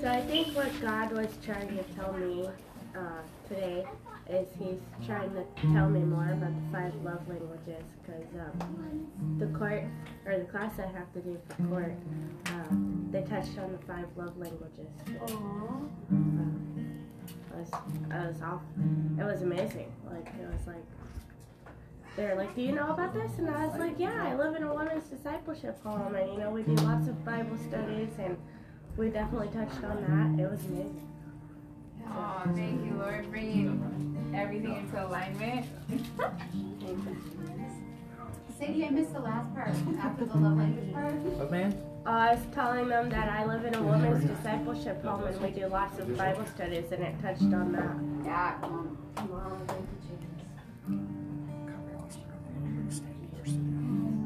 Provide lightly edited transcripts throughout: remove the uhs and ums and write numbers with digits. So I think what God was trying to tell me today is He's trying to tell me more about the 5 love languages, because the class I have to do for court, they touched on the 5 love languages. So, it was amazing. They're like, do you know about this? And I was like, yeah, I live in a women's discipleship home, and we do lots of Bible studies, and we definitely touched on that. It was amazing. Oh, thank you, Lord, bringing everything into alignment. Sadie, I missed the last part after the love language part. What, man? I was telling them that I live in a women's discipleship home, and we do lots of Bible studies, and it touched on that. Yeah.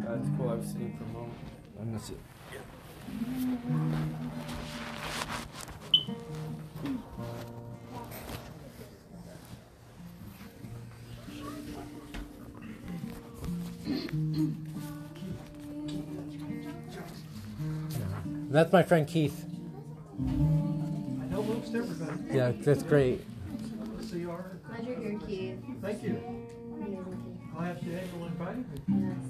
That's cool. I've seen it for a moment. I miss it. Yeah. That's my friend Keith. I know most everybody. Yeah, that's great. So you are. Glad you're here, Keith. Thank you. I'll have to handle inviting you. Yes.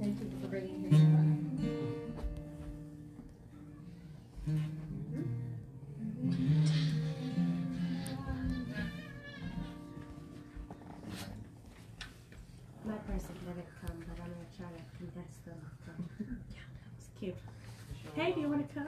Thank you for bringing here. My person didn't come, but I'm going to try to convince them. Yeah, that was cute. Hey, do you want to come?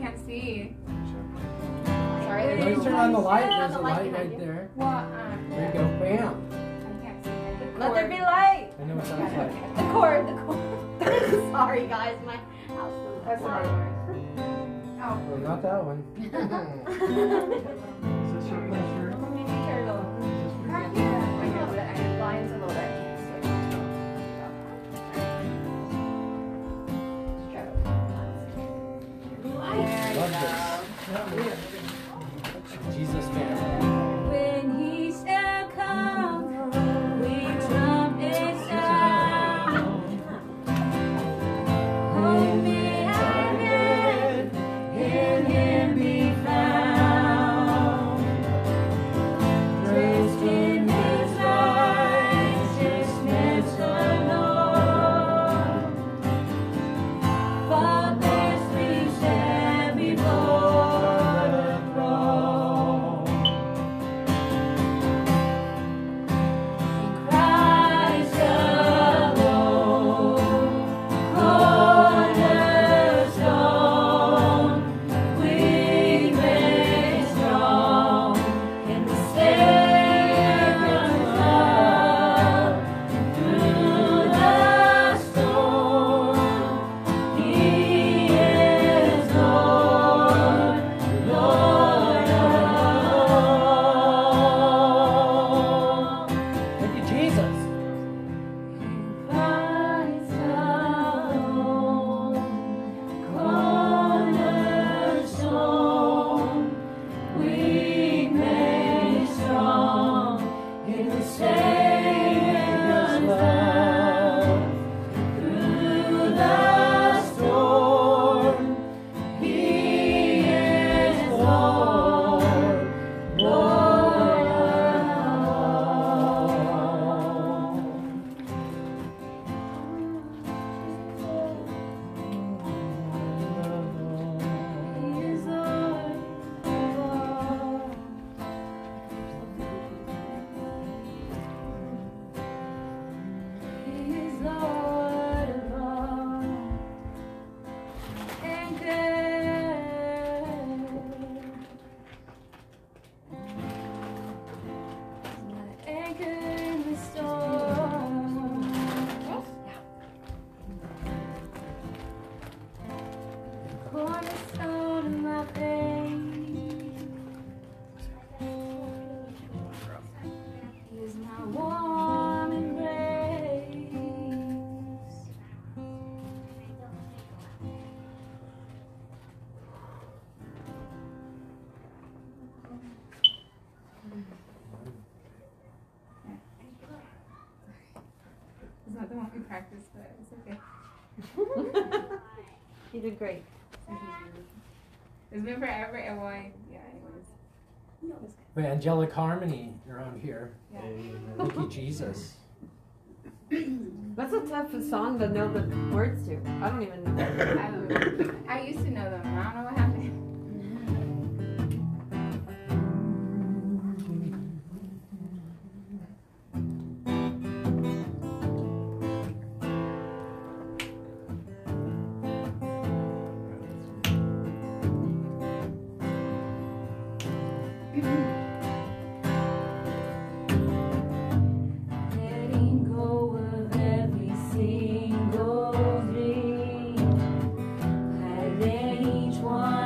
can't see. Sorry. Let's turn on the light. There's a light right there. There you go. Bam. I can't see it. Let there be light. I know what that was like. The cord. The cord. Sorry, guys. My house was. That's not yours. Oh. Well, not that one. Is this your picture? Mini turtle. I know that I can fly into the light. Jesus man. When he shall come, we trumpets sound. Hold me our hand, in him be found. Dressed in his righteousness alone. Practice, but it's okay. You did great. It's been forever, and why? Yeah, anyways. But Angelic Harmony around here. Yeah. Thank you, Jesus. That's a tough song to know the words to. I don't even know. I used to know them. I don't know what happened. One.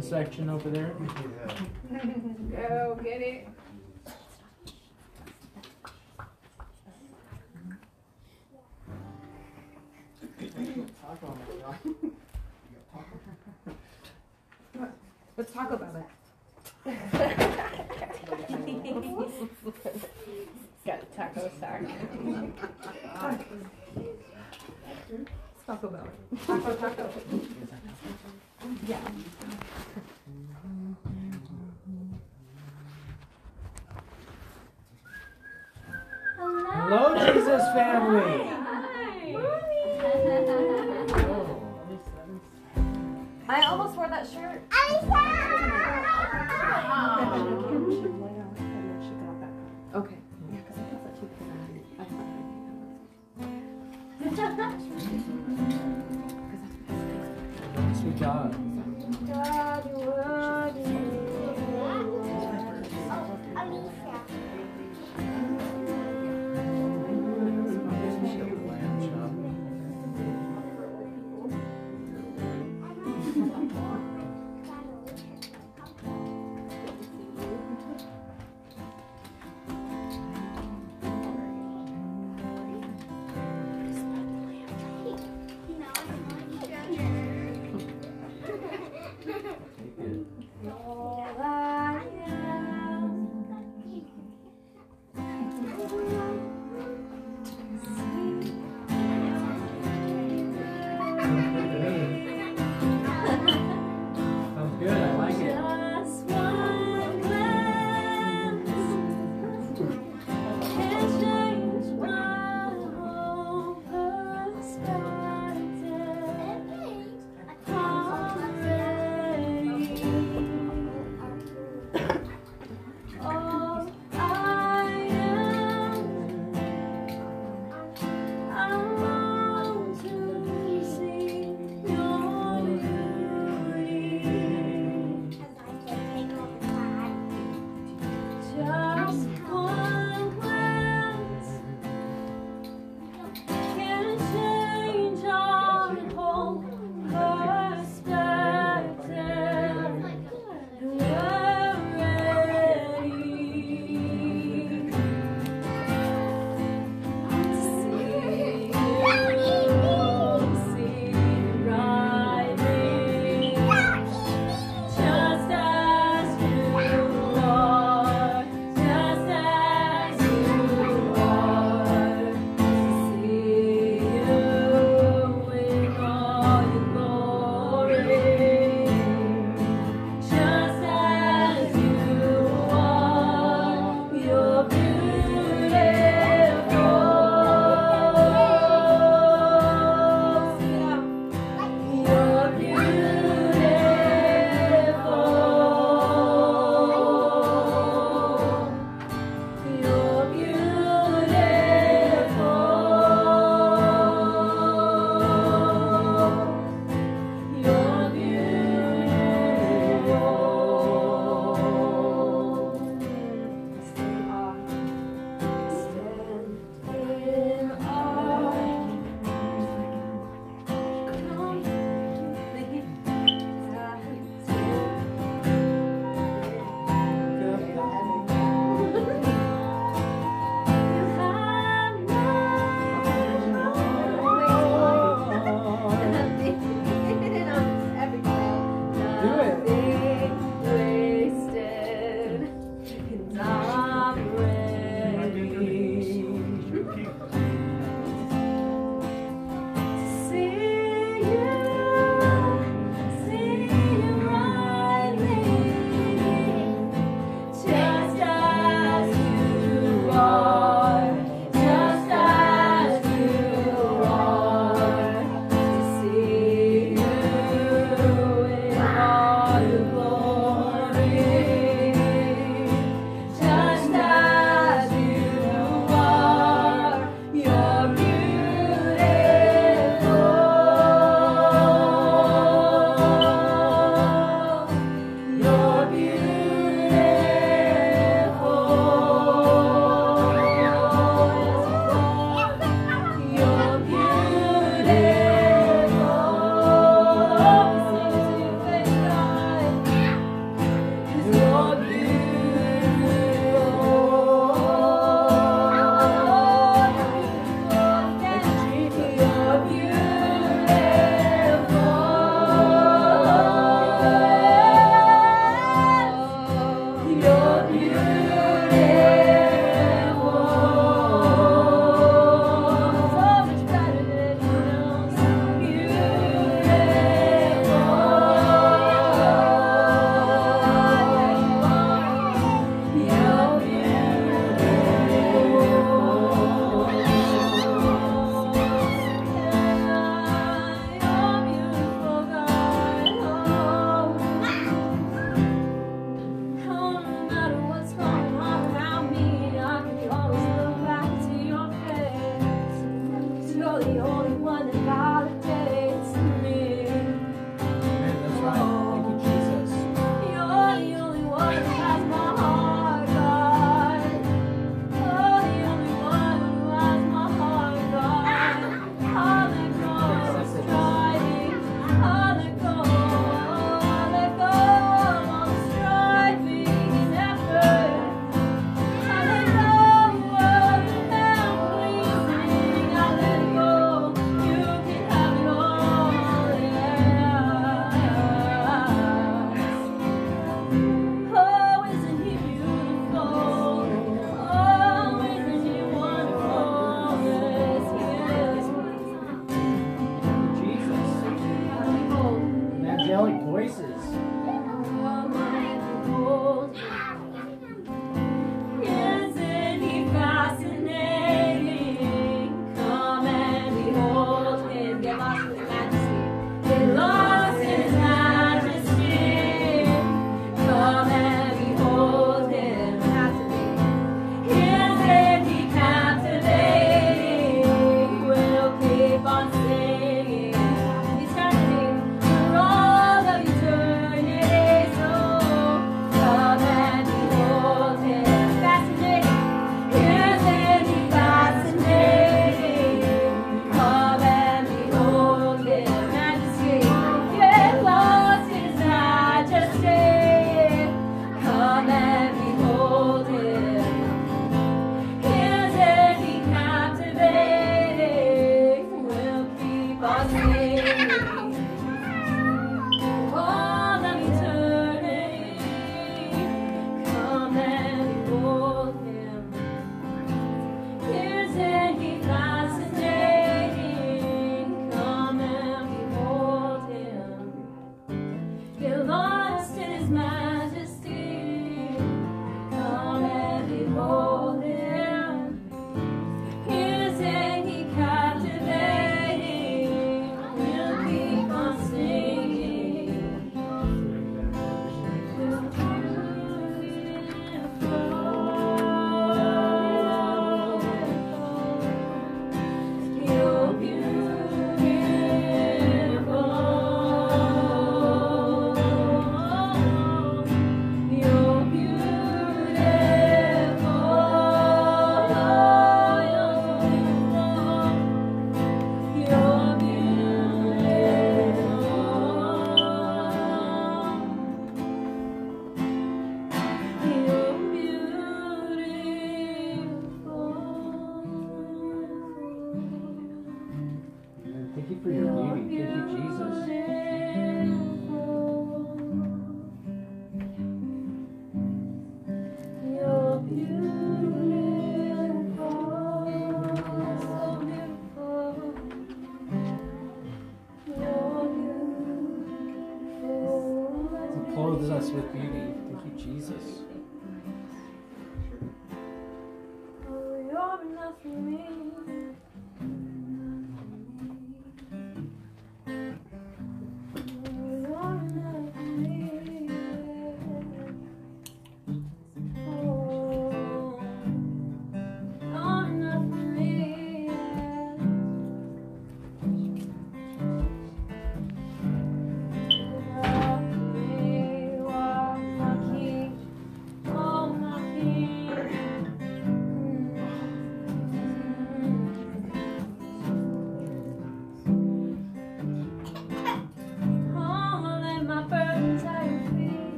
Section over there. Yeah. Go get it. Let's talk about it. Got a taco sack. Let's talk about it. Taco, taco. Yeah. Hello, Jesus family. Hi. Hi. I almost wore that shirt. Okay. Yeah, because I thought that she could. I sweet God. God, you love you. Oh, Alicia.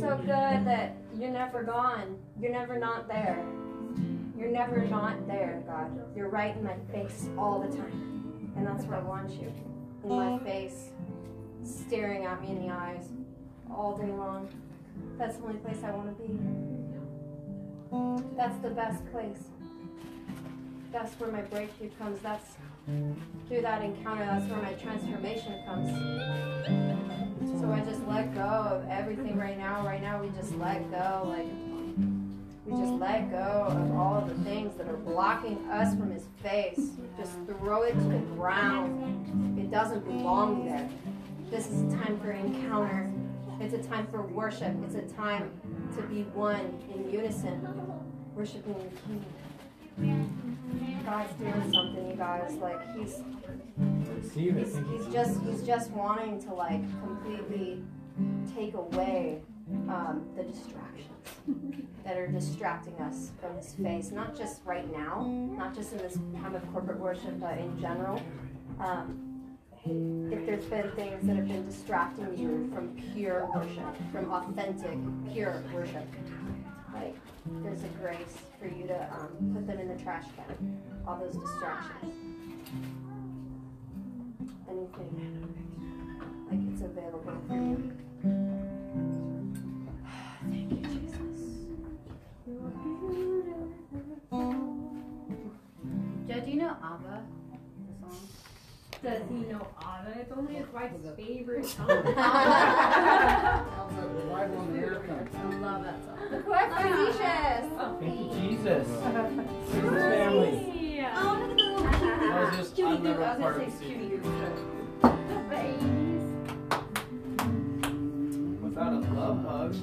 So good that you're never gone. You're never not there. You're never not there, God. You're right in my face all the time. And that's where I want you. In my face, staring at me in the eyes all day long. That's the only place I want to be. That's the best place. That's where my breakthrough comes. That's through that encounter. That's where my transformation comes. So I just let go of everything right now. Right now we just let go. Like, we just let go of all of the things that are blocking us from his face. Just throw it to the ground. It doesn't belong there. This is a time for encounter. It's a time for worship. It's a time to be one in unison, worshiping the King. God's doing something, you guys. Like, He's just wanting to like completely take away the distractions that are distracting us from his face. Not just right now, not just in this time of corporate worship, but in general. If there's been things that have been distracting you from pure worship, from authentic, pure worship, like there's a grace for you to put them in the trash can. All those distractions. Anything. Like, it's available for you. Thank you, Jesus. Joe, do you know Abba, the song? Does he know Abba? It's only his wife's favorite song. I love that song. The question. Thank you, Jesus. Jesus family. Oh, look at the little babies. Without a love hug.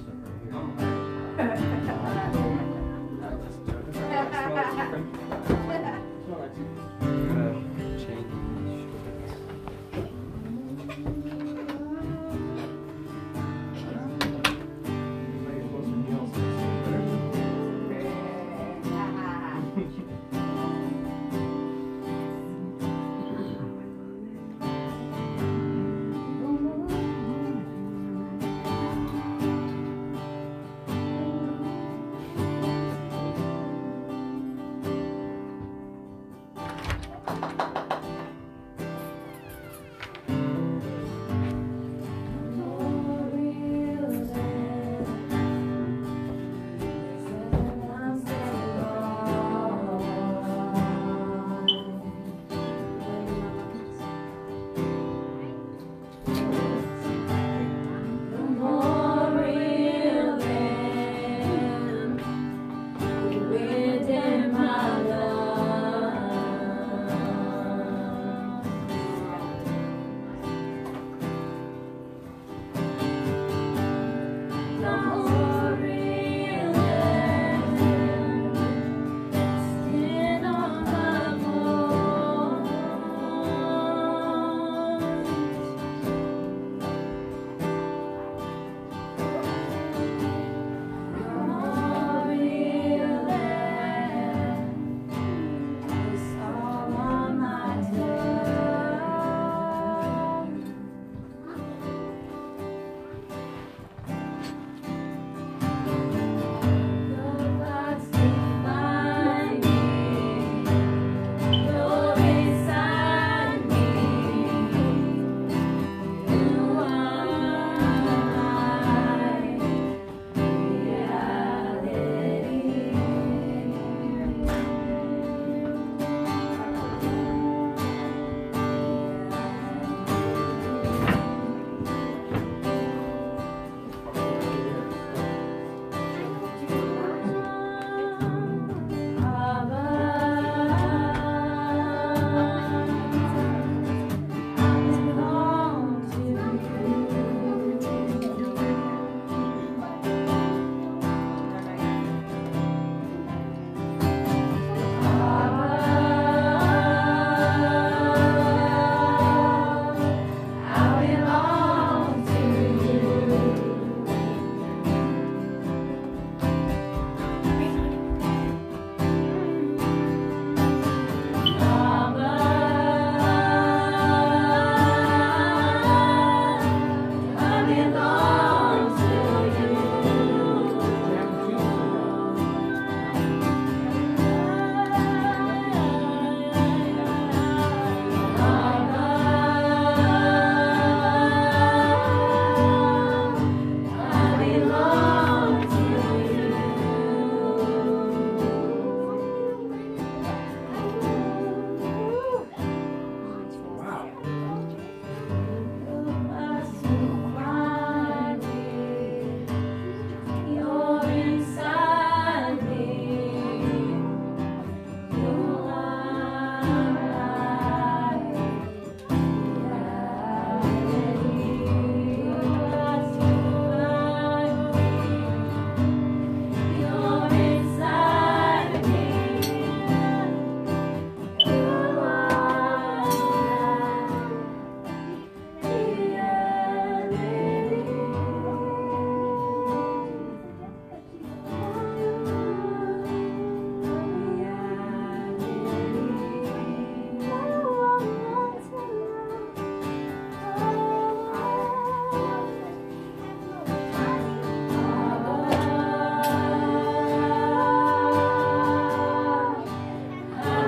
I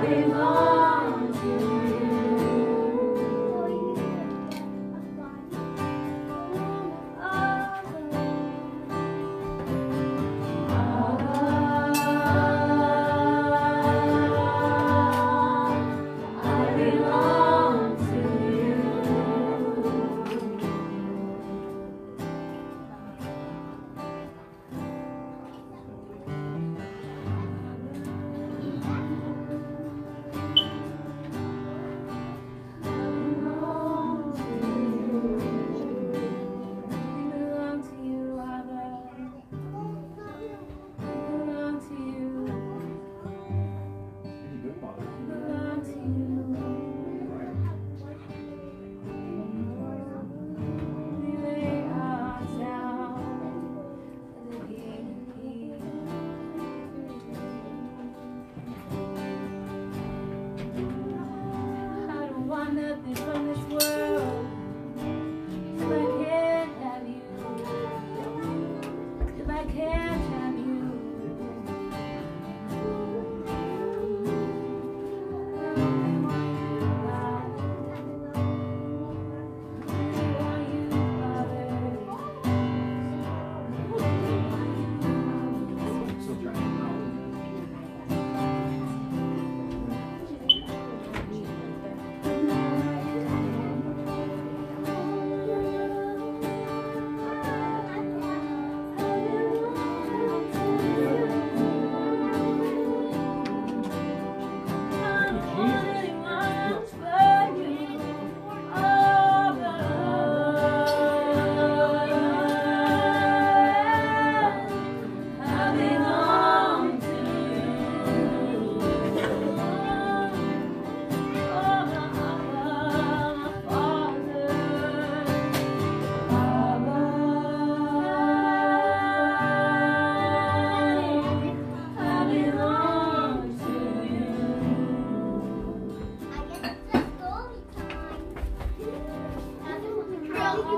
belong to you.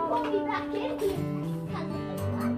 won't be back in because of the sun.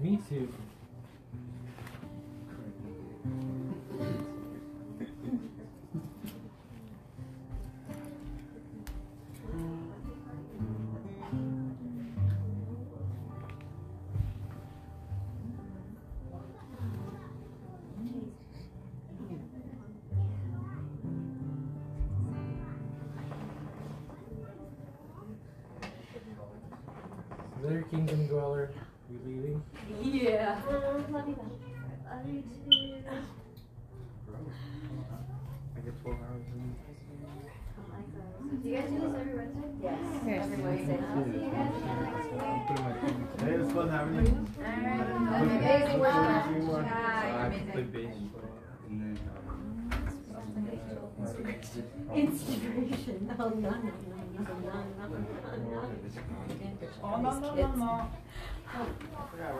Me too. Another kingdom dweller. You leaving? Yeah. Love you too. I get 12 hours in. Do you guys do this every Wednesday? Yes. Every Wednesday. I'll see you guys again next week. Hey, it was fun having you. Alright. Amazing one. Hi. Amazing. Inspiration. Oh, no. I forgot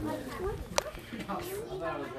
where I was at.